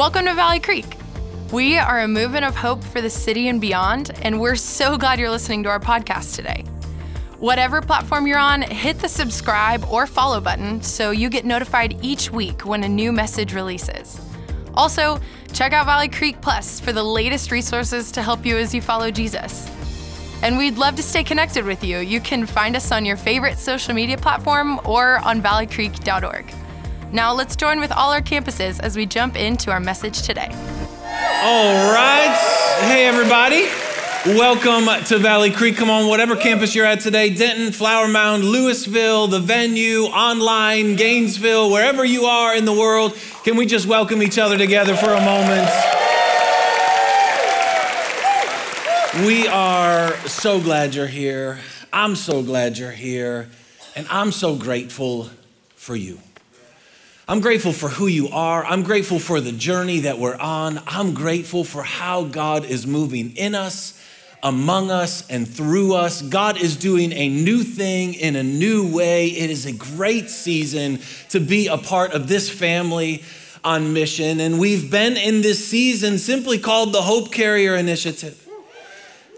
Welcome to Valley Creek. We are a movement of hope for the city and beyond, and we're so glad you're listening to our podcast today. Whatever platform you're on, hit the subscribe or follow button so you get notified each week when a new message releases. Also, check out Valley Creek Plus for the latest resources to help you as you follow Jesus. And we'd love to stay connected with you. You can find us on your favorite social media platform or on valleycreek.org. Now let's join with all our campuses as we jump into our message today. All right. Hey, everybody. Welcome to Valley Creek. Come on, whatever campus you're at today, Denton, Flower Mound, Lewisville, the venue, online, Gainesville, wherever you are in the world, can we just welcome each other together for a moment? We are so glad you're here. I'm so glad you're here. And I'm so grateful for you. I'm grateful for who you are. I'm grateful for the journey that we're on. I'm grateful for how God is moving in us, among us, and through us. God is doing a new thing in a new way. It is a great season to be a part of this family on mission. And we've been in this season simply called the Hope Carrier Initiative.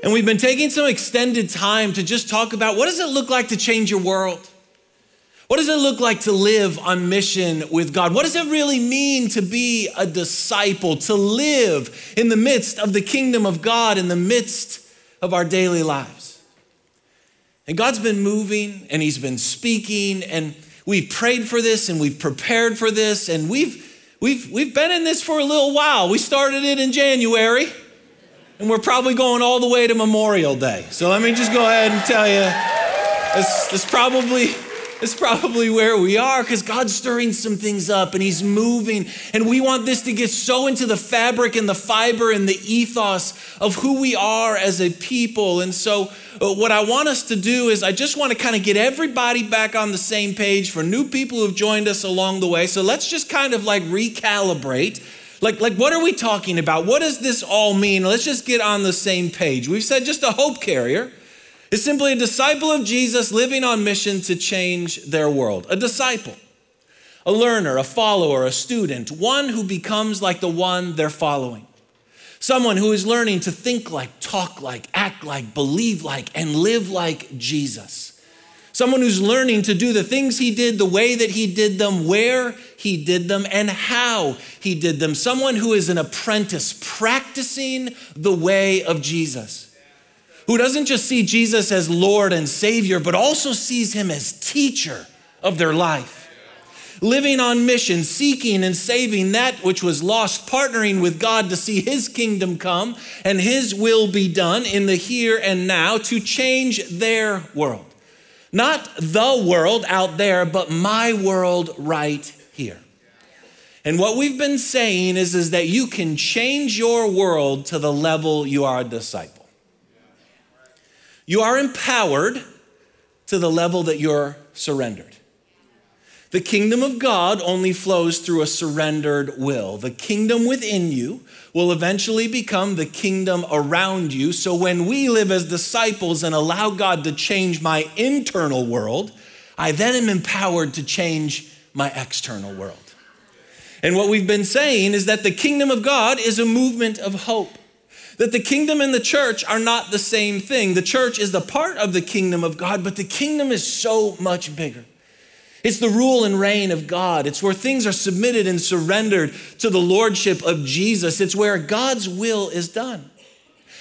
And we've been taking some extended time to just talk about what does it look like to change your world? What does it look like to live on mission with God? What does it really mean to be a disciple, to live in the midst of the kingdom of God, in the midst of our daily lives? And God's been moving and he's been speaking, and we've prayed for this and we've prepared for this, and we've been in this for a little while. We started it in January and we're probably going all the way to Memorial Day. So let me just go ahead and tell you, it's probably where we are, because God's stirring some things up and he's moving. And we want this to get so into the fabric and the fiber and the ethos of who we are as a people. And so what I want us to do is I just want to kind of get everybody back on the same page for new people who've joined us along the way. So let's just kind of like recalibrate. Like what are we talking about? What does this all mean? Let's just get on the same page. We've said just a hope carrier. It's simply a disciple of Jesus living on mission to change their world. A disciple, a learner, a follower, a student, one who becomes like the one they're following. Someone who is learning to think like, talk like, act like, believe like, and live like Jesus. Someone who's learning to do the things he did, the way that he did them, where he did them, and how he did them. Someone who is an apprentice, practicing the way of Jesus, who doesn't just see Jesus as Lord and Savior, but also sees him as teacher of their life. Living on mission, seeking and saving that which was lost, partnering with God to see his kingdom come and his will be done in the here and now to change their world. Not the world out there, but my world right here. And what we've been saying is that you can change your world to the level you are a disciple. You are empowered to the level that you're surrendered. The kingdom of God only flows through a surrendered will. The kingdom within you will eventually become the kingdom around you. So when we live as disciples and allow God to change my internal world, I then am empowered to change my external world. And what we've been saying is that the kingdom of God is a movement of hope. That the kingdom and the church are not the same thing. The church is the part of the kingdom of God, but the kingdom is so much bigger. It's the rule and reign of God. It's where things are submitted and surrendered to the lordship of Jesus. It's where God's will is done.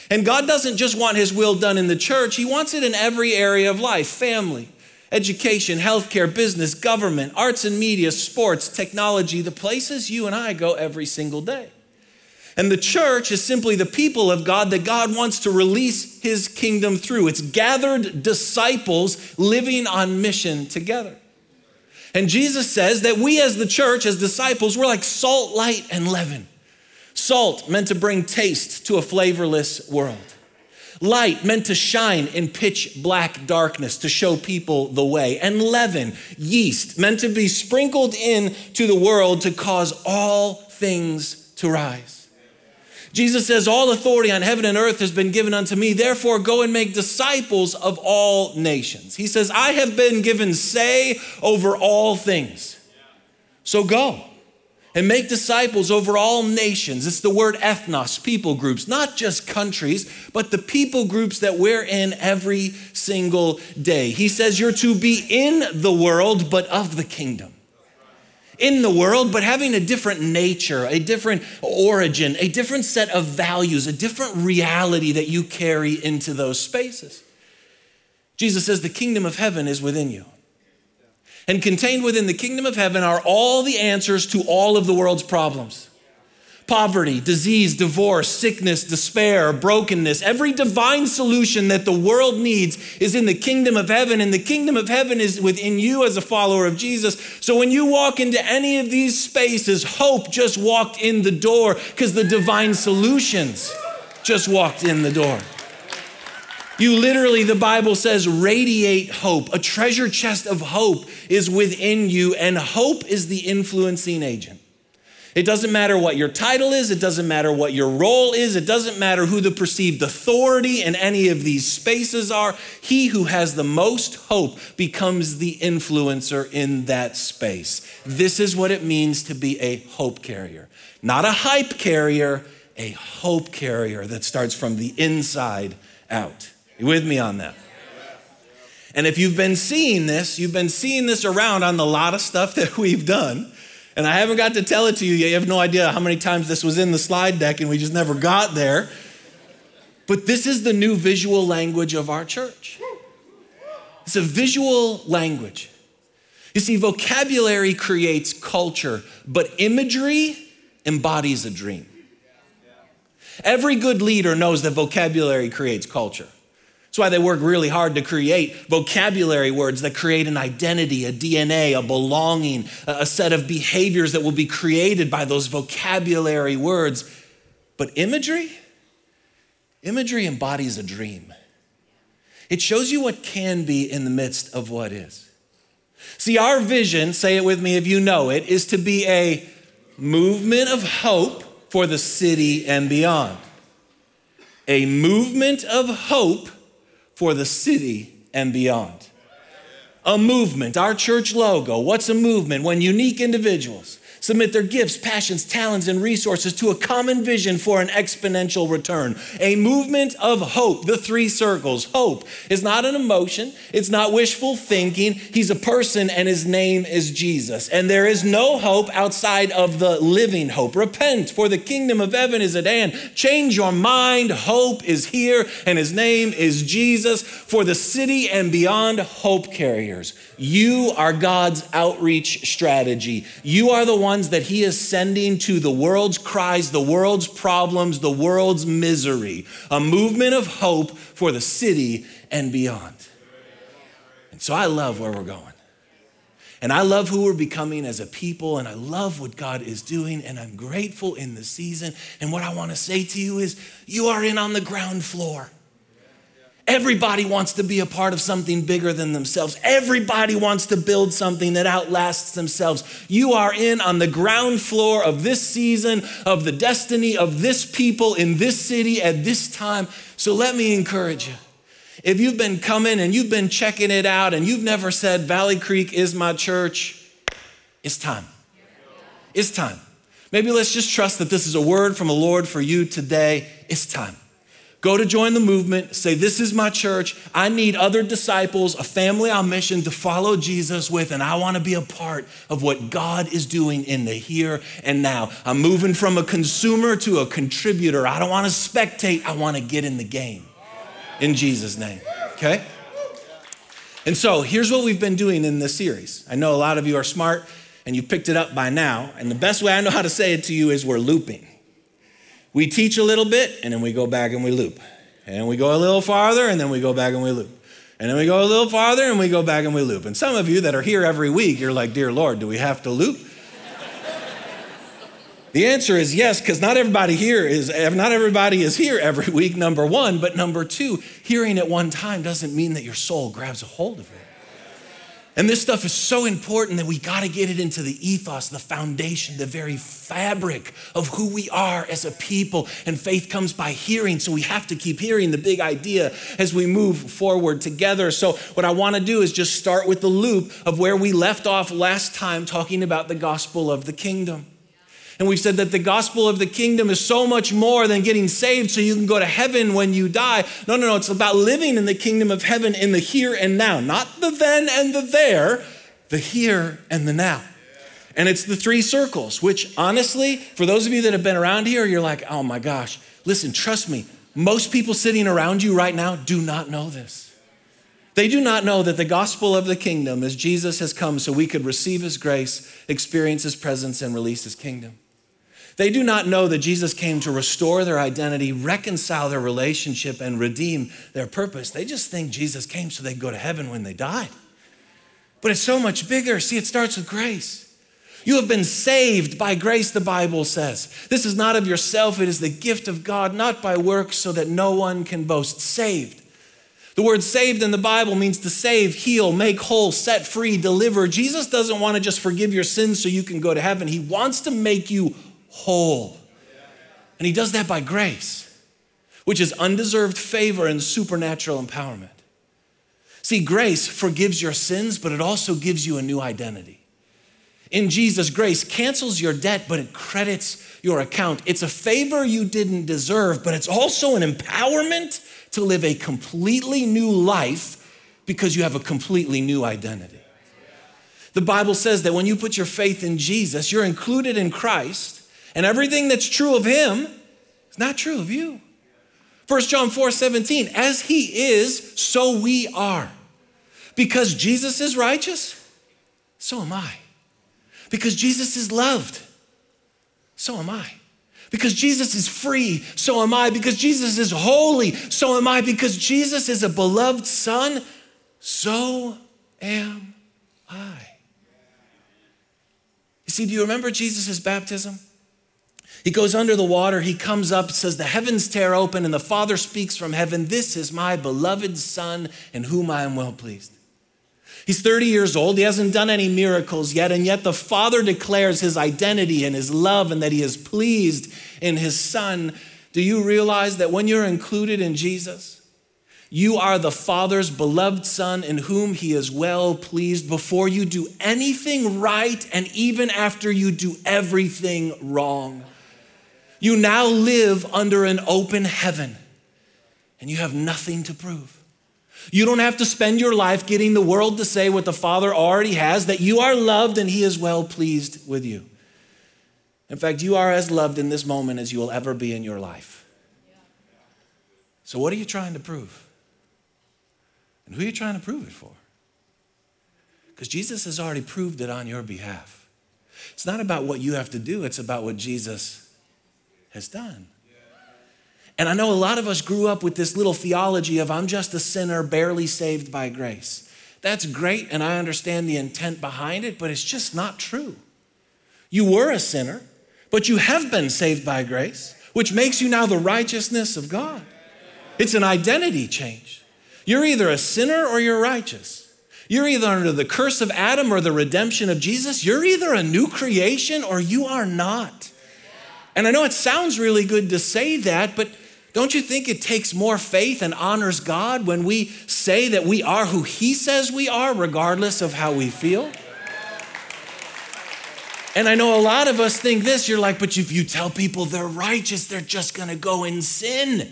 And God doesn't just want his will done in the church. He wants it in every area of life: family, education, healthcare, business, government, arts and media, sports, technology, the places you and I go every single day. And the church is simply the people of God that God wants to release his kingdom through. It's gathered disciples living on mission together. And Jesus says that we as the church, as disciples, we're like salt, light, and leaven. Salt meant to bring taste to a flavorless world. Light meant to shine in pitch black darkness to show people the way. And leaven, yeast, meant to be sprinkled in to the world to cause all things to rise. Jesus says, all authority on heaven and earth has been given unto me. Therefore, go and make disciples of all nations. He says, I have been given say over all things. So go and make disciples over all nations. It's the word ethnos, people groups, not just countries, but the people groups that we're in every single day. He says you're to be in the world, but of the kingdom. In the world, but having a different nature, a different origin, a different set of values, a different reality that you carry into those spaces. Jesus says the kingdom of heaven is within you. And contained within the kingdom of heaven are all the answers to all of the world's problems. Poverty, disease, divorce, sickness, despair, brokenness, every divine solution that the world needs is in the kingdom of heaven, and the kingdom of heaven is within you as a follower of Jesus. So when you walk into any of these spaces, hope just walked in the door because the divine solutions just walked in the door. You literally, the Bible says, radiate hope. A treasure chest of hope is within you, and hope is the influencing agent. It doesn't matter what your title is. It doesn't matter what your role is. It doesn't matter who the perceived authority in any of these spaces are. He who has the most hope becomes the influencer in that space. This is what it means to be a hope carrier. Not a hype carrier, a hope carrier that starts from the inside out. You with me on that? And if you've been seeing this around on the lot of stuff that we've done, and I haven't got to tell it to you yet. You have no idea how many times this was in the slide deck and we just never got there. But this is the new visual language of our church. It's a visual language. You see, vocabulary creates culture, but imagery embodies a dream. Every good leader knows that vocabulary creates culture. That's why they work really hard to create vocabulary words that create an identity, a DNA, a belonging, a set of behaviors that will be created by those vocabulary words. But imagery embodies a dream. It shows you what can be in the midst of what is. See, our vision, say it with me if you know it, is to be a movement of hope for the city and beyond. A movement of hope for the city and beyond. A movement, our church logo. What's a movement? When unique individuals submit their gifts, passions, talents, and resources to a common vision for an exponential return. A movement of hope, the three circles. Hope is not an emotion. It's not wishful thinking. He's a person and his name is Jesus. And there is no hope outside of the living hope. Repent, for the kingdom of heaven is at hand. Change your mind. Hope is here and his name is Jesus. For the city and beyond, hope carrier. You are God's outreach strategy. You are the ones that he is sending to the world's cries, the world's problems, the world's misery. A movement of hope for the city and beyond. And so I love where we're going. And I love who we're becoming as a people. And I love what God is doing. And I'm grateful in this season. And what I want to say to you is you are in on the ground floor. Everybody wants to be a part of something bigger than themselves. Everybody wants to build something that outlasts themselves. You are in on the ground floor of this season, of the destiny of this people in this city at this time. So let me encourage you. If you've been coming and you've been checking it out and you've never said, Valley Creek is my church, it's time. It's time. Maybe let's just trust that this is a word from the Lord for you today. It's time. Go to join the movement, say, this is my church. I need other disciples, a family on mission to follow Jesus with, and I want to be a part of what God is doing in the here and now. I'm moving from a consumer to a contributor. I don't want to spectate. I want to get in the game in Jesus' name, okay? And so here's what we've been doing in this series. I know a lot of you are smart, and you picked it up by now, and the best way I know how to say it to you is we're looping. We teach a little bit, and then we go back and we loop. And we go a little farther, and then we go back and we loop. And then we go a little farther, and we go back and we loop. And some of you that are here every week, you're like, dear Lord, do we have to loop? The answer is yes, because not everybody is here every week, number one. But number two, hearing it one time doesn't mean that your soul grabs a hold of it. And this stuff is so important that we got to get it into the ethos, the foundation, the very fabric of who we are as a people. And faith comes by hearing, so we have to keep hearing the big idea as we move forward together. So what I want to do is just start with the loop of where we left off last time talking about the gospel of the kingdom. And we've said that the gospel of the kingdom is so much more than getting saved so you can go to heaven when you die. No. It's about living in the kingdom of heaven in the here and now, not the then and the there, the here and the now. And it's the three circles, which honestly, for those of you that have been around here, you're like, oh my gosh, listen, trust me. Most people sitting around you right now do not know this. They do not know that the gospel of the kingdom is Jesus has come so we could receive his grace, experience his presence, and release his kingdom. They do not know that Jesus came to restore their identity, reconcile their relationship, and redeem their purpose. They just think Jesus came so they could go to heaven when they died. But it's so much bigger. See, it starts with grace. You have been saved by grace, the Bible says. This is not of yourself, it is the gift of God, not by works, so that no one can boast. Saved. The word saved in the Bible means to save, heal, make whole, set free, deliver. Jesus doesn't want to just forgive your sins so you can go to heaven. He wants to make you whole. And he does that by grace, which is undeserved favor and supernatural empowerment. See, grace forgives your sins, but it also gives you a new identity. In Jesus, grace cancels your debt, but it credits your account. It's a favor you didn't deserve, but it's also an empowerment to live a completely new life because you have a completely new identity. The Bible says that when you put your faith in Jesus, you're included in Christ, and everything that's true of him is not true of you. 1 John 4:17, as he is, so we are. Because Jesus is righteous, so am I. Because Jesus is loved, so am I. Because Jesus is free, so am I. Because Jesus is holy, so am I. Because Jesus is a beloved son, so am I. You see, do you remember Jesus' baptism? He goes under the water, he comes up, says, the heavens tear open, and the Father speaks from heaven, this is my beloved son in whom I am well pleased. He's 30 years old. He hasn't done any miracles yet. And yet the Father declares his identity and his love and that he is pleased in his son. Do you realize that when you're included in Jesus, you are the Father's beloved son in whom he is well pleased before you do anything right and even after you do everything wrong? You now live under an open heaven and you have nothing to prove. You don't have to spend your life getting the world to say what the Father already has, that you are loved and he is well pleased with you. In fact, you are as loved in this moment as you will ever be in your life. So what are you trying to prove? And who are you trying to prove it for? Because Jesus has already proved it on your behalf. It's not about what you have to do, it's about what Jesus has done. And I know a lot of us grew up with this little theology of I'm just a sinner barely saved by grace. That's great, and I understand the intent behind it, but it's just not true. You were a sinner, but you have been saved by grace, which makes you now the righteousness of God. It's an identity change. You're either a sinner or you're righteous. You're either under the curse of Adam or the redemption of Jesus. You're either a new creation or you are not. And I know it sounds really good to say that, but don't you think it takes more faith and honors God when we say that we are who he says we are, regardless of how we feel? And I know a lot of us think this, you're like, but if you tell people they're righteous, they're just gonna go in sin.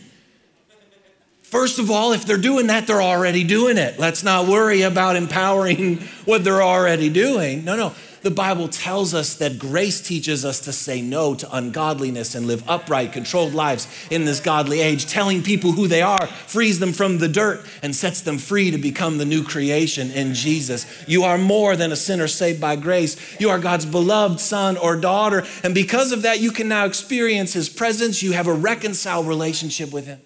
First of all, if they're doing that, they're already doing it. Let's not worry about empowering what they're already doing. No. The Bible tells us that grace teaches us to say no to ungodliness and live upright, controlled lives in this godly age. Telling people who they are frees them from the dirt and sets them free to become the new creation in Jesus. You are more than a sinner saved by grace. You are God's beloved son or daughter. And because of that, you can now experience his presence. You have a reconciled relationship with him.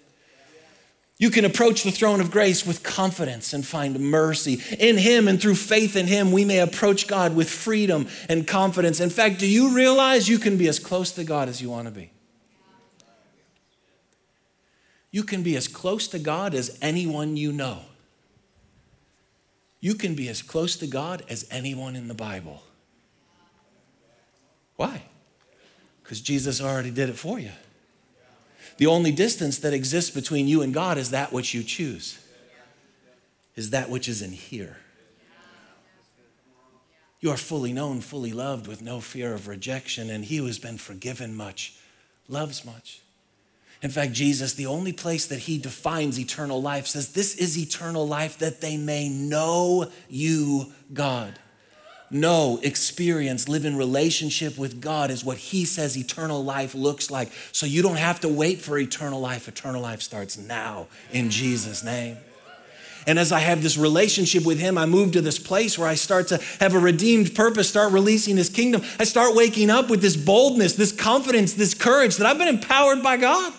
You can approach the throne of grace with confidence and find mercy. In him and through faith in him, we may approach God with freedom and confidence. In fact, do you realize you can be as close to God as you want to be? You can be as close to God as anyone you know. You can be as close to God as anyone in the Bible. Why? Because Jesus already did it for you. The only distance that exists between you and God is that which you choose, is that which is in here. You are fully known, fully loved, with no fear of rejection. And he who has been forgiven much loves much. In fact, Jesus, the only place that he defines eternal life, says this is eternal life, that they may know you, God. Know, experience, live in relationship with God is what he says eternal life looks like. So you don't have to wait for eternal life. Eternal life starts now in Jesus' name. And as I have this relationship with him, I move to this place where I start to have a redeemed purpose, start releasing his kingdom. I start waking up with this boldness, this confidence, this courage that I've been empowered by God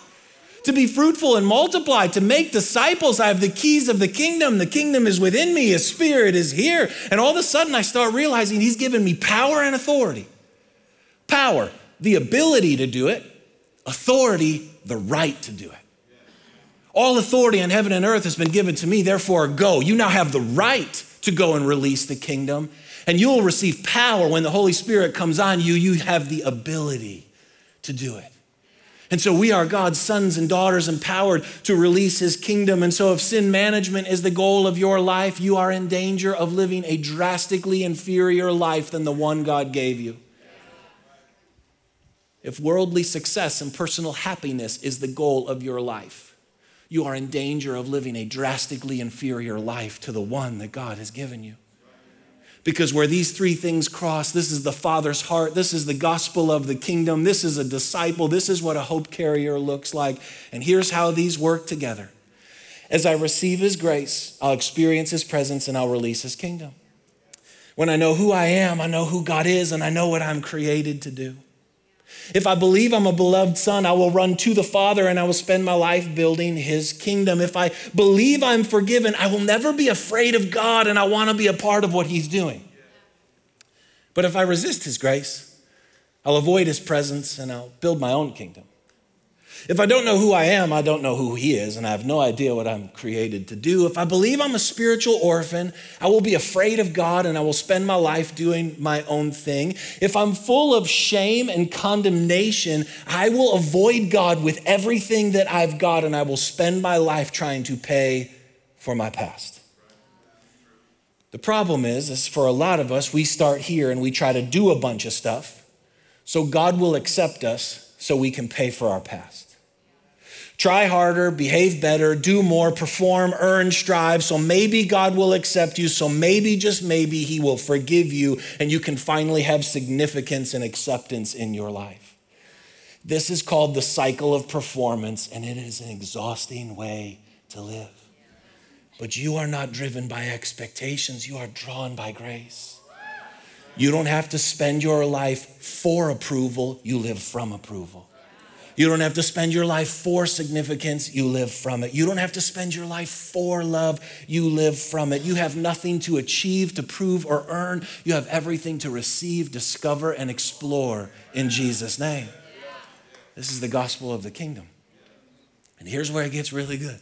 to be fruitful and multiply, to make disciples. I have the keys of the kingdom. The kingdom is within me. His spirit is here. And all of a sudden I start realizing he's given me power and authority. Power, the ability to do it. Authority, the right to do it. All authority on heaven and earth has been given to me, therefore go. You now have the right to go and release the kingdom, and you will receive power when the Holy Spirit comes on you. You have the ability to do it. And so we are God's sons and daughters empowered to release his kingdom. And so if sin management is the goal of your life, you are in danger of living a drastically inferior life than the one God gave you. If worldly success and personal happiness is the goal of your life, you are in danger of living a drastically inferior life to the one that God has given you. Because where these three things cross, this is the Father's heart, this is the gospel of the kingdom, this is a disciple, this is what a hope carrier looks like. And here's how these work together. As I receive his grace, I'll experience his presence and I'll release his kingdom. When I know who I am, I know who God is, and I know what I'm created to do. If I believe I'm a beloved son, I will run to the Father and I will spend my life building his kingdom. If I believe I'm forgiven, I will never be afraid of God and I want to be a part of what he's doing. But if I resist his grace, I'll avoid his presence and I'll build my own kingdom. If I don't know who I am, I don't know who he is, and I have no idea what I'm created to do. If I believe I'm a spiritual orphan, I will be afraid of God and I will spend my life doing my own thing. If I'm full of shame and condemnation, I will avoid God with everything that I've got, and I will spend my life trying to pay for my past. The problem is for a lot of us, we start here and we try to do a bunch of stuff so God will accept us so we can pay for our past. Try harder, behave better, do more, perform, earn, strive, so maybe God will accept you, so maybe, just maybe, he will forgive you, and you can finally have significance and acceptance in your life. This is called the cycle of performance, and it is an exhausting way to live. But you are not driven by expectations, you are drawn by grace. You don't have to spend your life for approval, you live from approval. You don't have to spend your life for significance, you live from it. You don't have to spend your life for love, you live from it. You have nothing to achieve, to prove, or earn. You have everything to receive, discover, and explore in Jesus' name. This is the gospel of the kingdom. And here's where it gets really good.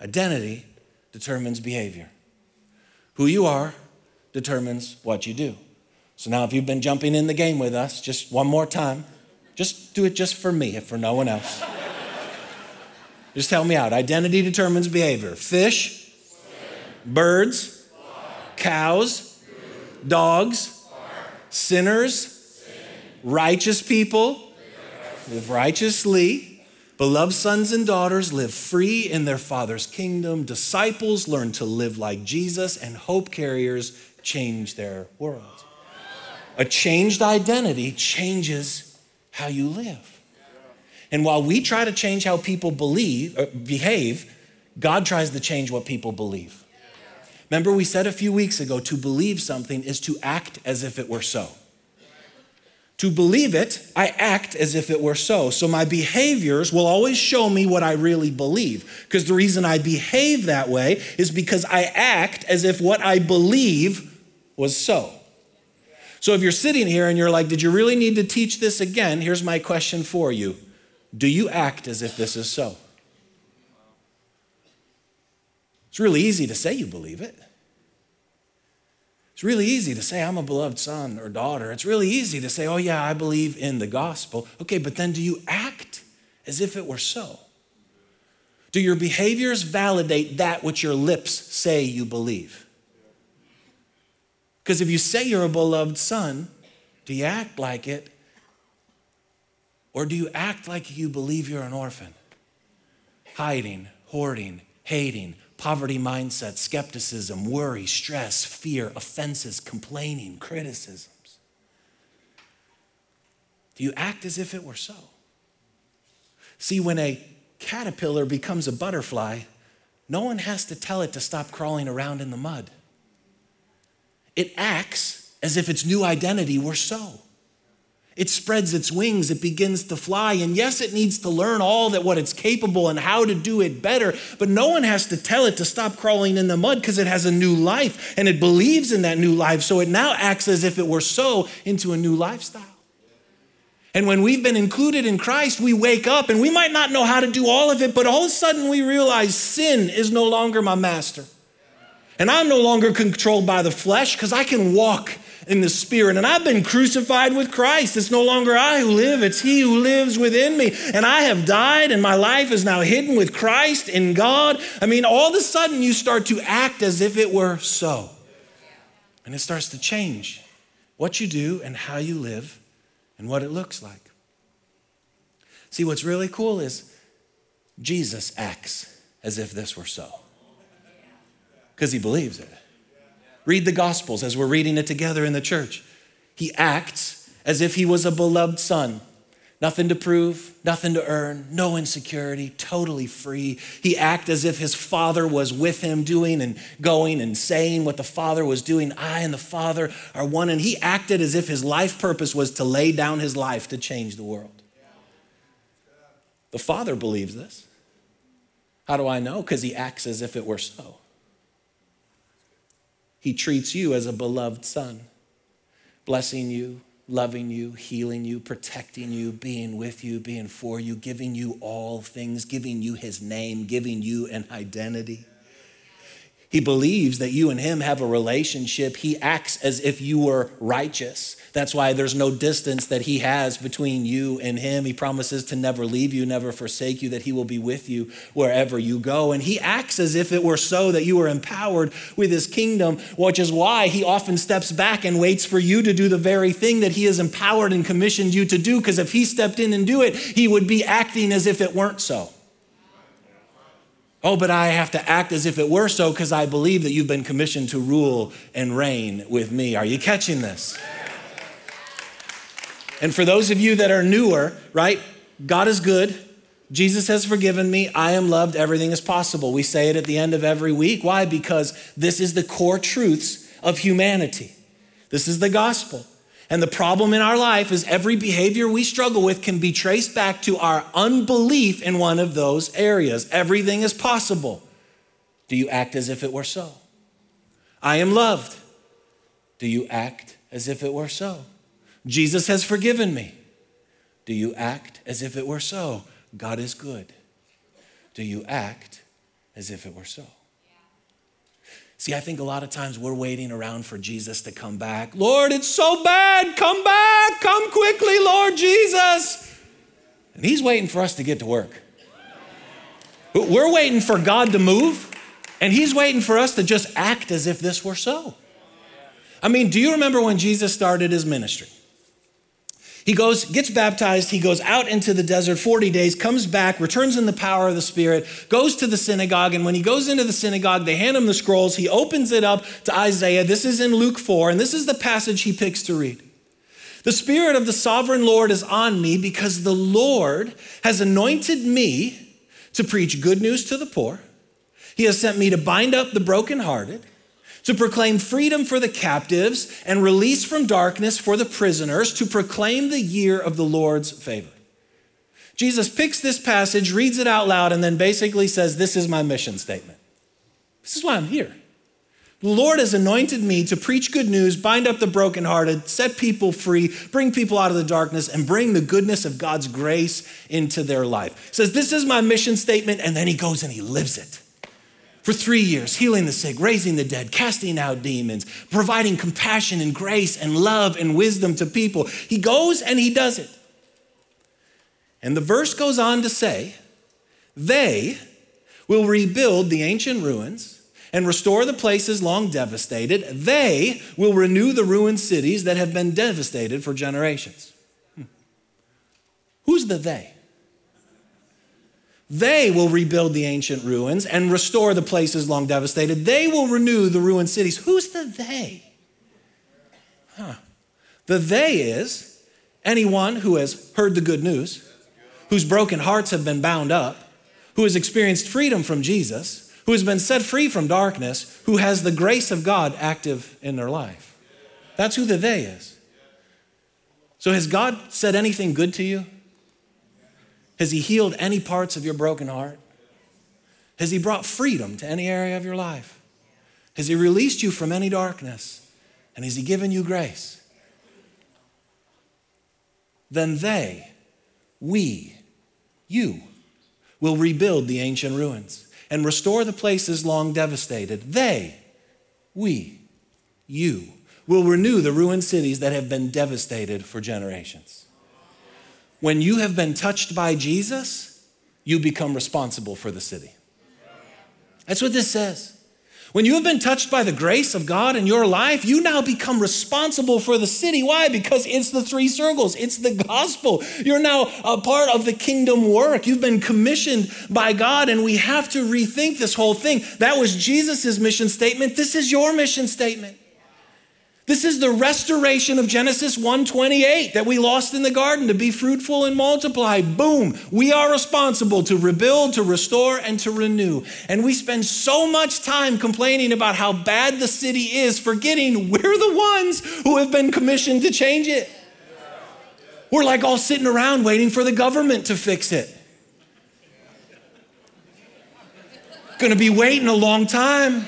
Identity determines behavior. Who you are determines what you do. So now if you've been jumping in the game with us, just one more time. Just do it just for me, if for no one else. Just help me out. Identity determines behavior. Fish, sin. Birds, fly. Cows, good. Dogs, fire. Sinners, sin. Righteous people, live righteously. Beloved sons and daughters live free in their Father's kingdom. Disciples learn to live like Jesus, and hope carriers change their world. A changed identity changes how you live. And while we try to change how people behave, God tries to change what people believe. Remember, we said a few weeks ago, to believe something is to act as if it were so. To believe it, I act as if it were so. So my behaviors will always show me what I really believe, because the reason I behave that way is because I act as if what I believe was so. So if you're sitting here and you're like, did you really need to teach this again? Here's my question for you. Do you act as if this is so? It's really easy to say you believe it. It's really easy to say I'm a beloved son or daughter. It's really easy to say, oh yeah, I believe in the gospel. Okay, but then do you act as if it were so? Do your behaviors validate that which your lips say you believe? Because if you say you're a beloved son, do you act like it? Or do you act like you believe you're an orphan? Hiding, hoarding, hating, poverty mindset, skepticism, worry, stress, fear, offenses, complaining, criticisms. Do you act as if it were so? See, when a caterpillar becomes a butterfly, no one has to tell it to stop crawling around in the mud. It acts as if its new identity were so. It spreads its wings, it begins to fly, and yes, it needs to learn all that what it's capable and how to do it better, but no one has to tell it to stop crawling in the mud because it has a new life and it believes in that new life, so it now acts as if it were so into a new lifestyle. And when we've been included in Christ, we wake up and we might not know how to do all of it, but all of a sudden we realize sin is no longer my master. And I'm no longer controlled by the flesh because I can walk in the Spirit. And I've been crucified with Christ. It's no longer I who live, it's He who lives within me. And I have died and my life is now hidden with Christ in God. I mean, all of a sudden you start to act as if it were so. And it starts to change what you do and how you live and what it looks like. See, what's really cool is Jesus acts as if this were so, because He believes it. Read the Gospels as we're reading it together in the church. He acts as if He was a beloved son. Nothing to prove, nothing to earn, no insecurity, totally free. He acts as if His Father was with Him, doing and going and saying what the Father was doing. I and the Father are one. And He acted as if His life purpose was to lay down His life to change the world. The Father believes this. How do I know? Because He acts as if it were so. He treats you as a beloved son, blessing you, loving you, healing you, protecting you, being with you, being for you, giving you all things, giving you His name, giving you an identity. He believes that you and Him have a relationship. He acts as if you were righteous. That's why there's no distance that He has between you and Him. He promises to never leave you, never forsake you, that He will be with you wherever you go. And He acts as if it were so that you were empowered with His kingdom, which is why He often steps back and waits for you to do the very thing that He has empowered and commissioned you to do, because if He stepped in and do it, He would be acting as if it weren't so. Oh, but I have to act as if it were so because I believe that you've been commissioned to rule and reign with me. Are you catching this? And for those of you that are newer, right? God is good. Jesus has forgiven me. I am loved. Everything is possible. We say it at the end of every week. Why? Because this is the core truths of humanity. This is the gospel. And the problem in our life is every behavior we struggle with can be traced back to our unbelief in one of those areas. Everything is possible. Do you act as if it were so? I am loved. Do you act as if it were so? Jesus has forgiven me. Do you act as if it were so? God is good. Do you act as if it were so? See, I think a lot of times we're waiting around for Jesus to come back. Lord, it's so bad. Come back. Come quickly, Lord Jesus. And He's waiting for us to get to work. We're waiting for God to move, and He's waiting for us to just act as if this were so. I mean, do you remember when Jesus started His ministry? He goes, gets baptized, He goes out into the desert 40 days, comes back, returns in the power of the Spirit, goes to the synagogue, and when he goes into the synagogue, they hand him the scrolls. He opens it up to Isaiah. This is in Luke 4, and this is the passage he picks to read. The Spirit of the sovereign Lord is on me because the Lord has anointed me to preach good news to the poor. He has sent me to bind up the brokenhearted, to proclaim freedom for the captives and release from darkness for the prisoners, to proclaim the year of the Lord's favor. Jesus picks this passage, reads it out loud, and then basically says, this is my mission statement. This is why I'm here. The Lord has anointed me to preach good news, bind up the brokenhearted, set people free, bring people out of the darkness, and bring the goodness of God's grace into their life. He says, this is my mission statement, and then he goes and he lives it. For 3 years, healing the sick, raising the dead, casting out demons, providing compassion and grace and love and wisdom to people. He goes and he does it. And the verse goes on to say, they will rebuild the ancient ruins and restore the places long devastated. They will renew the ruined cities that have been devastated for generations. Who's the they? They will rebuild the ancient ruins and restore the places long devastated. They will renew the ruined cities. Who's the they? The they is anyone who has heard the good news, whose broken hearts have been bound up, who has experienced freedom from Jesus, who has been set free from darkness, who has the grace of God active in their life. That's who the they is. So has God said anything good to you? Has he healed any parts of your broken heart? Has he brought freedom to any area of your life? Has he released you from any darkness? And has he given you grace? Then you will rebuild the ancient ruins and restore the places long devastated. You will renew the ruined cities that have been devastated for generations. When you have been touched by Jesus, you become responsible for the city. That's what this says. When you have been touched by the grace of God in your life, you now become responsible for the city. Why? Because it's the three circles. It's the gospel. You're now a part of the kingdom work. You've been commissioned by God, and we have to rethink this whole thing. That was Jesus's mission statement. This is your mission statement. This is the restoration of Genesis 1:28 that we lost in the garden, to be fruitful and multiply. Boom. We are responsible to rebuild, to restore, and to renew. And we spend so much time complaining about how bad the city is, forgetting we're the ones who have been commissioned to change it. We're like all sitting around waiting for the government to fix it. Going to be waiting a long time.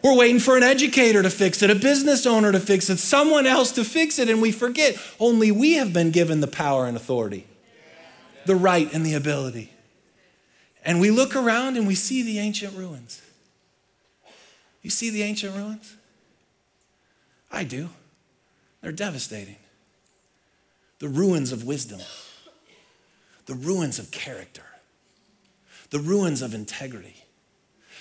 We're waiting for an educator to fix it, a business owner to fix it, someone else to fix it, and we forget only we have been given the power and authority, the right and the ability. And we look around and we see the ancient ruins. You see the ancient ruins? I do. They're devastating. The ruins of wisdom, the ruins of character, the ruins of integrity,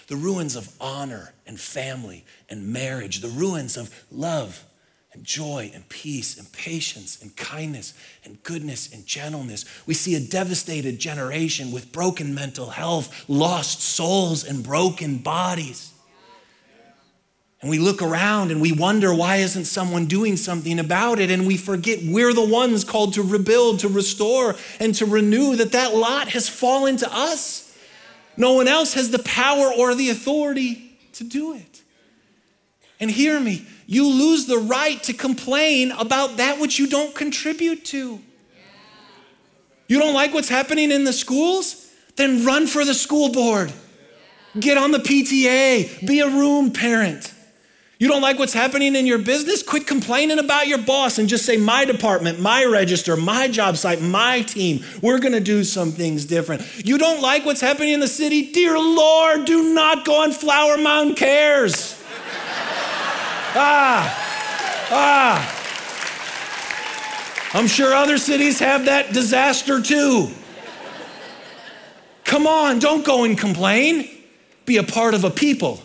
the ruins of honor and family and marriage, the ruins of love and joy and peace and patience and kindness and goodness and gentleness. We see a devastated generation with broken mental health, lost souls, and broken bodies. And we look around and we wonder, why isn't someone doing something about it? And we forget we're the ones called to rebuild, to restore, and to renew, that lot has fallen to us. No one else has the power or the authority to do it. And hear me, you lose the right to complain about that which you don't contribute to. Yeah. You don't like what's happening in the schools? Then run for the school board. Yeah. Get on the PTA. Be a room parent. You don't like what's happening in your business? Quit complaining about your boss and just say, my department, my register, my job site, my team. We're going to do some things different. You don't like what's happening in the city? Dear Lord, do not go on Flower Mound Cares. I'm sure other cities have that disaster too. Come on, don't go and complain. Be a part of a people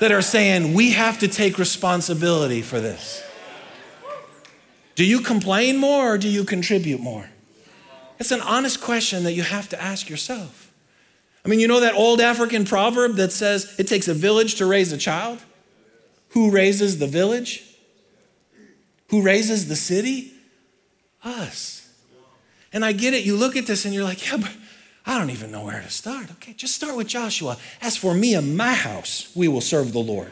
that are saying, we have to take responsibility for this. Do you complain more or do you contribute more? It's an honest question that you have to ask yourself. I mean, you know that old African proverb that says, it takes a village to raise a child? Who raises the village? Who raises the city? Us. And I get it. You look at this and you're like, yeah, but I don't even know where to start. Okay, just start with Joshua. As for me and my house, we will serve the Lord.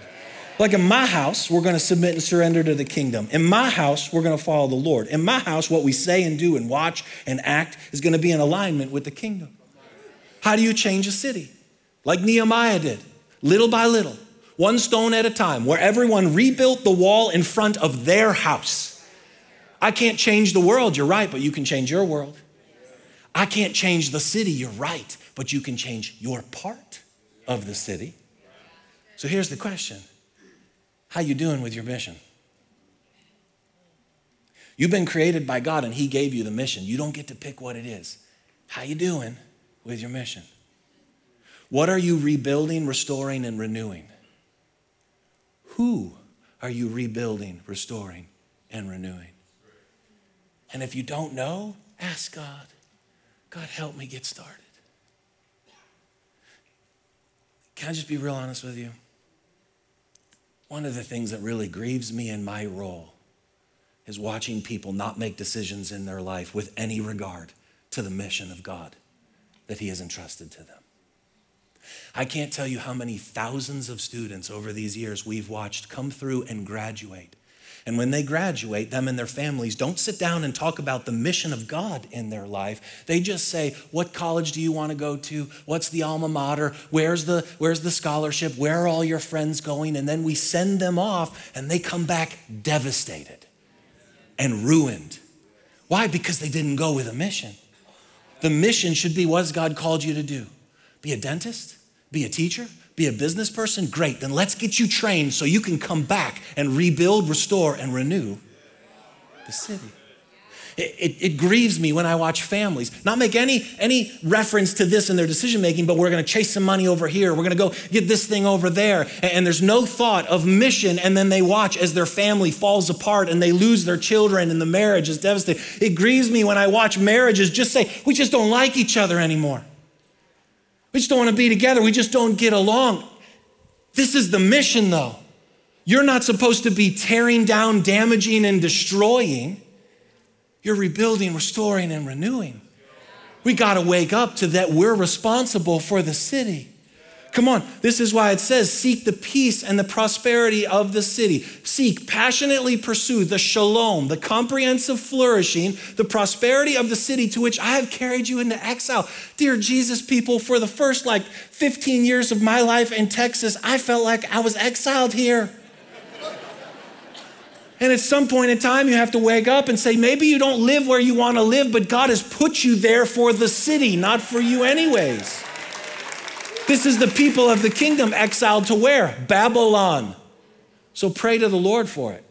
Like in my house, we're going to submit and surrender to the kingdom. In my house, we're going to follow the Lord. In my house, what we say and do and watch and act is going to be in alignment with the kingdom. How do you change a city? Like Nehemiah did, little by little, one stone at a time, where everyone rebuilt the wall in front of their house. I can't change the world, you're right, but you can change your world. I can't change the city, you're right, but you can change your part of the city. So here's the question. How you doing with your mission? You've been created by God and he gave you the mission. You don't get to pick what it is. How you doing with your mission? What are you rebuilding, restoring, and renewing? Who are you rebuilding, restoring, and renewing? And if you don't know, ask God. God, help me get started. Can I just be real honest with you? One of the things that really grieves me in my role is watching people not make decisions in their life with any regard to the mission of God that He has entrusted to them. I can't tell you how many thousands of students over these years we've watched come through and graduate. And when they graduate, them and their families don't sit down and talk about the mission of God in their life. They just say, what college do you want to go to? What's the alma mater? Where's the scholarship? Where are all your friends going? And then we send them off and they come back devastated and ruined. Why? Because they didn't go with a mission. The mission should be, what has God called you to do? Be a dentist? Be a teacher? Be a business person? Great, then let's get you trained so you can come back and rebuild, restore, and renew the city. It grieves me when I watch families not make any reference to this in their decision making, but we're gonna chase some money over here, we're gonna go get this thing over there, and there's no thought of mission, and then they watch as their family falls apart and they lose their children and the marriage is devastated. It grieves me when I watch marriages just say, we just don't like each other anymore. We just don't want to be together. We just don't get along. This is the mission, though. You're not supposed to be tearing down, damaging, and destroying. You're rebuilding, restoring, and renewing. We got to wake up to that we're responsible for the city. Come on. This is why it says, seek the peace and the prosperity of the city. Seek, passionately pursue the shalom, the comprehensive flourishing, the prosperity of the city to which I have carried you into exile. Dear Jesus people, for the first 15 years of my life in Texas, I felt like I was exiled here. And at some point in time, you have to wake up and say, maybe you don't live where you want to live, but God has put you there for the city, not for you anyways. This is the people of the kingdom exiled to where? Babylon. So pray to the Lord for it.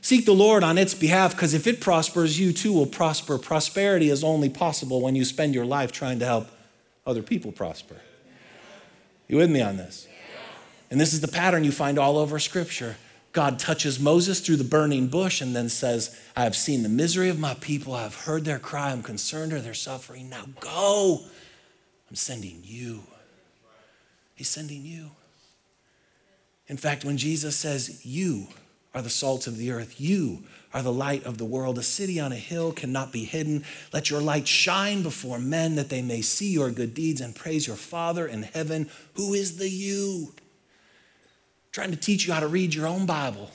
Seek the Lord on its behalf, because if it prospers, you too will prosper. Prosperity is only possible when you spend your life trying to help other people prosper. You with me on this? And this is the pattern you find all over Scripture. God touches Moses through the burning bush and then says, I have seen the misery of my people. I have heard their cry. I'm concerned for their suffering. Now go. I'm sending you. He's sending you. In fact, when Jesus says, you are the salt of the earth, you are the light of the world, a city on a hill cannot be hidden. Let your light shine before men that they may see your good deeds and praise your Father in heaven. Who is the you? I'm trying to teach you how to read your own Bible.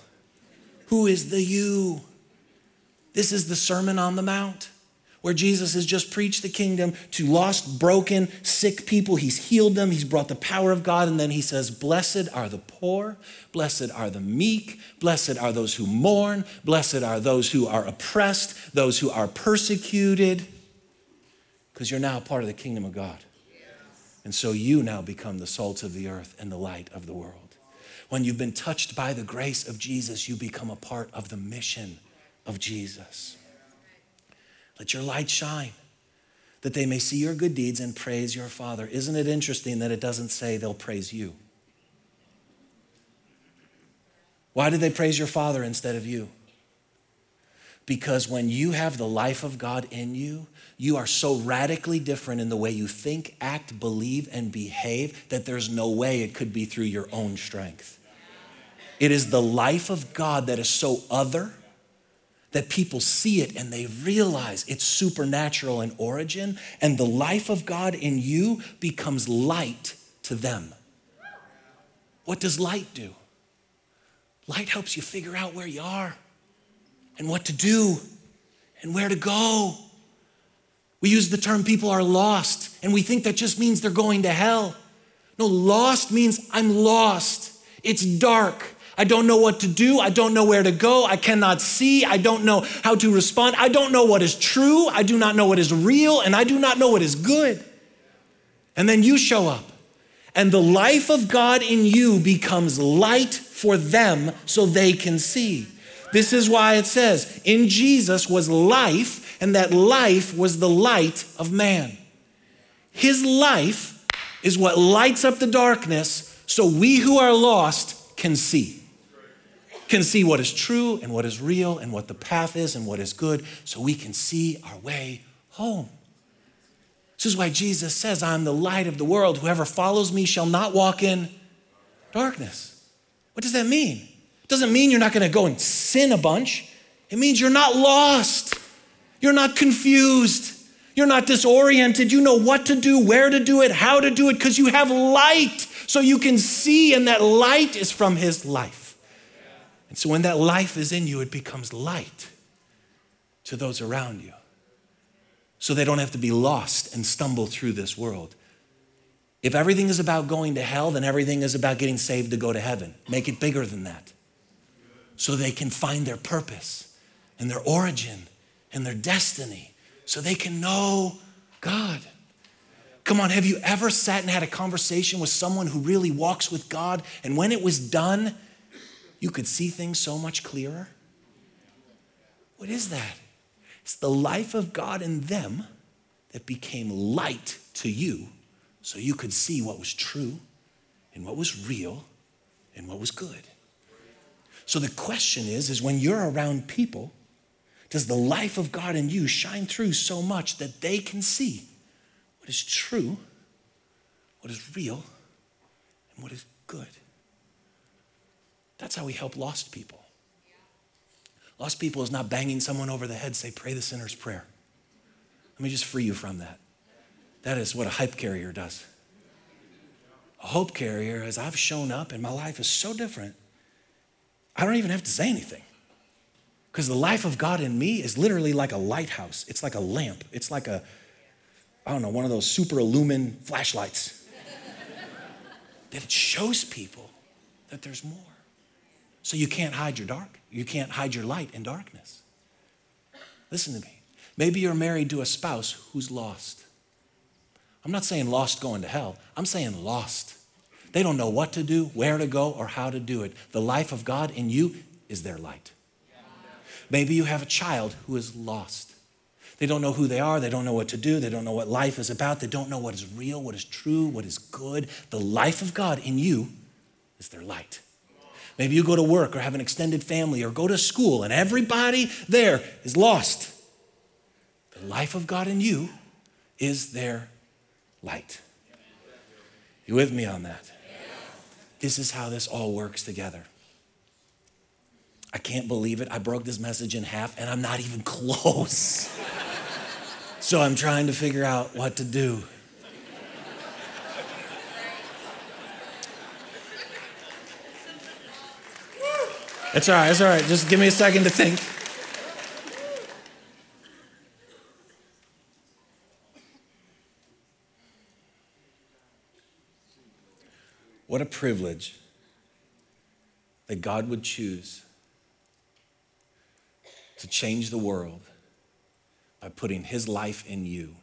Who is the you? This is the Sermon on the Mount, where Jesus has just preached the kingdom to lost, broken, sick people. He's healed them. He's brought the power of God. And then he says, blessed are the poor. Blessed are the meek. Blessed are those who mourn. Blessed are those who are oppressed, those who are persecuted. Because you're now part of the kingdom of God. Yes. And so you now become the salt of the earth and the light of the world. When you've been touched by the grace of Jesus, you become a part of the mission of Jesus. Let your light shine, that they may see your good deeds and praise your Father. Isn't it interesting that it doesn't say they'll praise you? Why did they praise your Father instead of you? Because when you have the life of God in you, you are so radically different in the way you think, act, believe, and behave that there's no way it could be through your own strength. It is the life of God that is so other that people see it and they realize it's supernatural in origin, and the life of God in you becomes light to them. What does light do? Light helps you figure out where you are and what to do and where to go. We use the term people are lost, and we think that just means they're going to hell. No, lost means I'm lost. It's dark. I don't know what to do. I don't know where to go. I cannot see. I don't know how to respond. I don't know what is true. I do not know what is real, and I do not know what is good. And then you show up, and the life of God in you becomes light for them so they can see. This is why it says, in Jesus was life, and that life was the light of man. His life is what lights up the darkness so we who are lost can see what is true and what is real and what the path is and what is good, so we can see our way home. This is why Jesus says, I'm the light of the world. Whoever follows me shall not walk in darkness. What does that mean? It doesn't mean you're not going to go and sin a bunch. It means you're not lost. You're not confused. You're not disoriented. You know what to do, where to do it, how to do it, because you have light so you can see, and that light is from his life. And so when that life is in you, it becomes light to those around you, so they don't have to be lost and stumble through this world. If everything is about going to hell, then everything is about getting saved to go to heaven. Make it bigger than that, so they can find their purpose and their origin and their destiny, so they can know God. Come on, have you ever sat and had a conversation with someone who really walks with God, and when it was done, you could see things so much clearer? What is that? It's the life of God in them that became light to you, so you could see what was true and what was real and what was good. So the question is when you're around people, does the life of God in you shine through so much that they can see what is true, what is real, and what is good? That's how we help lost people. Lost people is not banging someone over the head, say, pray the sinner's prayer. Let me just free you from that. That is what a hype carrier does. A hope carrier is, I've shown up and my life is so different, I don't even have to say anything, because the life of God in me is literally like a lighthouse. It's like a lamp. It's like a, I don't know, one of those super illumin flashlights that it shows people that there's more. So you can't hide your dark. You can't hide your light in darkness. Listen to me. Maybe you're married to a spouse who's lost. I'm not saying lost going to hell. I'm saying lost. They don't know what to do, where to go, or how to do it. The life of God in you is their light. Maybe you have a child who is lost. They don't know who they are. They don't know what to do. They don't know what life is about. They don't know what is real, what is true, what is good. The life of God in you is their light. Maybe you go to work or have an extended family or go to school and everybody there is lost. The life of God in you is their light. You with me on that? This is how this all works together. I can't believe it. I broke this message in half and I'm not even close. So I'm trying to figure out what to do. It's all right, it's all right. Just give me a second to think. What a privilege that God would choose to change the world by putting his life in you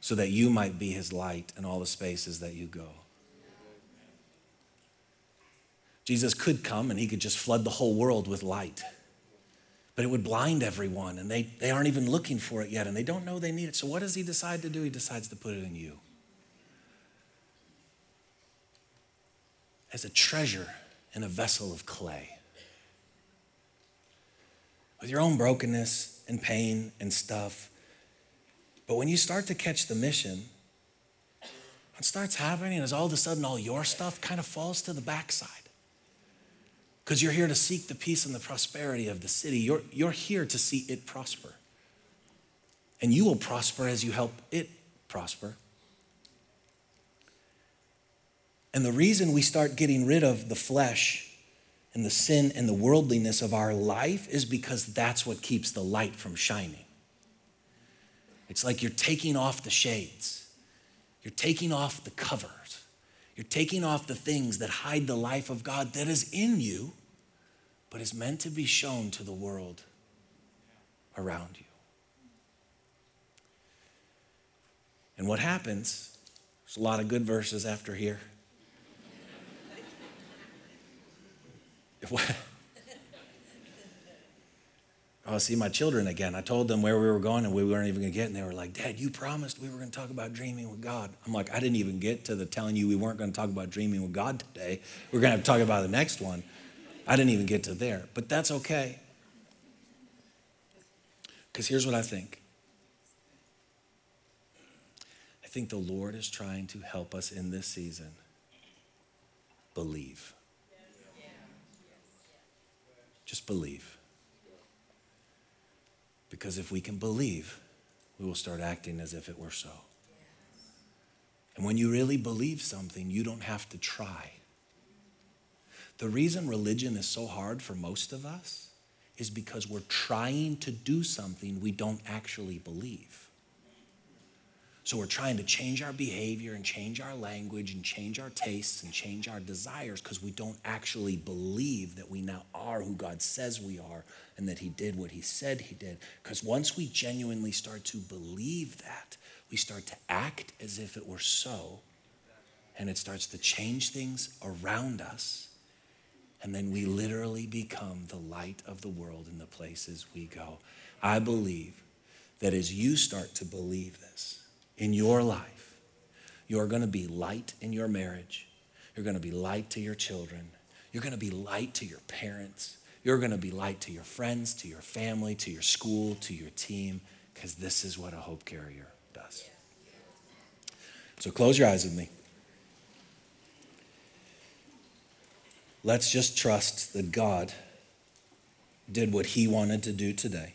so that you might be his light in all the spaces that you go. Jesus could come and he could just flood the whole world with light, but it would blind everyone and they aren't even looking for it yet and they don't know they need it. So what does he decide to do? He decides to put it in you as a treasure in a vessel of clay, with your own brokenness and pain and stuff. But when you start to catch the mission, what starts happening is all of a sudden all your stuff kind of falls to the backside, because you're here to seek the peace and the prosperity of the city. You're here to see it prosper. And you will prosper as you help it prosper. And the reason we start getting rid of the flesh and the sin and the worldliness of our life is because that's what keeps the light from shining. It's like you're taking off the shades. You're taking off the covers. You're taking off the things that hide the life of God that is in you, but is meant to be shown to the world around you. And what happens, there's a lot of good verses after here. I'll see my children again. I told them where we were going and we weren't even going to get, and they were like, "Dad, you promised we were going to talk about dreaming with God." I'm like, I didn't even get to the telling you we weren't going to talk about dreaming with God today. We're going to have to talk about the next one. I didn't even get to there, but that's okay. Because here's what I think. I think the Lord is trying to help us in this season believe. Just believe. Because if we can believe, we will start acting as if it were so. And when you really believe something, you don't have to try. The reason religion is so hard for most of us is because we're trying to do something we don't actually believe. So we're trying to change our behavior and change our language and change our tastes and change our desires because we don't actually believe that we now are who God says we are and that he did what he said he did. Because once we genuinely start to believe that, we start to act as if it were so, and it starts to change things around us, and then we literally become the light of the world in the places we go. I believe that as you start to believe this, in your life, you're going to be light in your marriage. You're going to be light to your children. You're going to be light to your parents. You're going to be light to your friends, to your family, to your school, to your team, because this is what a hope carrier does. So close your eyes with me. Let's just trust that God did what he wanted to do today.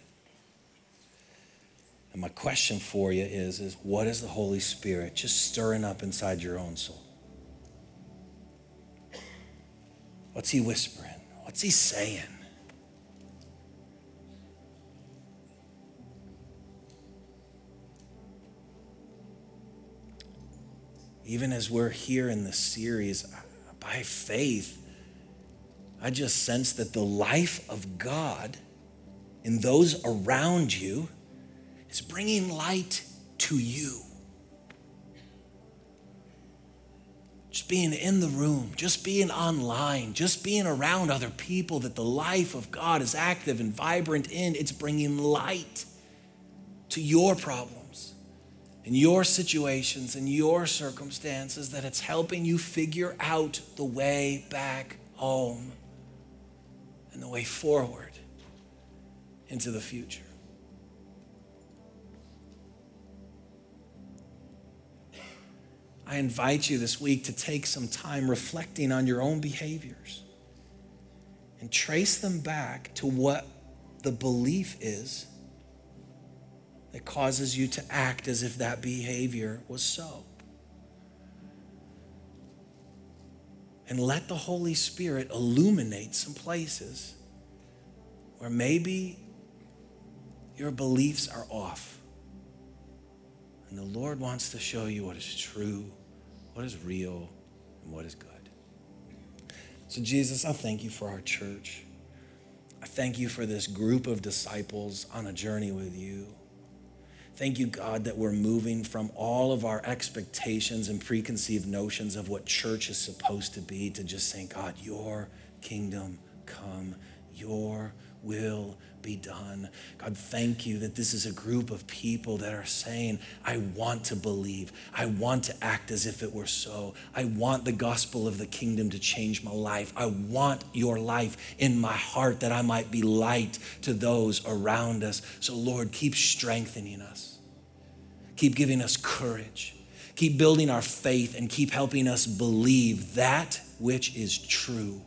And my question for you is what is the Holy Spirit just stirring up inside your own soul? What's he whispering? What's he saying? Even as we're here in this series, by faith, I just sense that the life of God in those around you, it's bringing light to you. Just being in the room, just being online, just being around other people that the life of God is active and vibrant in. It's bringing light to your problems and your situations and your circumstances, that it's helping you figure out the way back home and the way forward into the future. I invite you this week to take some time reflecting on your own behaviors and trace them back to what the belief is that causes you to act as if that behavior was so. And let the Holy Spirit illuminate some places where maybe your beliefs are off. And the Lord wants to show you what is true, what is real, and what is good. So Jesus, I thank you for our church. I thank you for this group of disciples on a journey with you. Thank you, God, that we're moving from all of our expectations and preconceived notions of what church is supposed to be to just saying, God, your kingdom come, your will be done. God, thank you that this is a group of people that are saying, I want to believe. I want to act as if it were so. I want the gospel of the kingdom to change my life. I want your life in my heart that I might be light to those around us. So Lord, keep strengthening us. Keep giving us courage. Keep building our faith and keep helping us believe that which is true,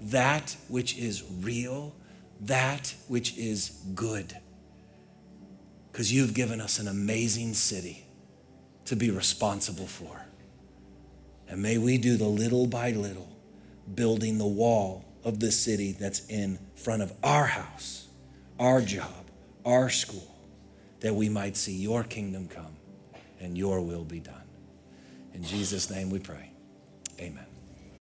that which is real, that which is good, because you've given us an amazing city to be responsible for. And may we do the little by little building the wall of the city that's in front of our house, our job, our school, that we might see your kingdom come and your will be done. In Jesus' name we pray, amen.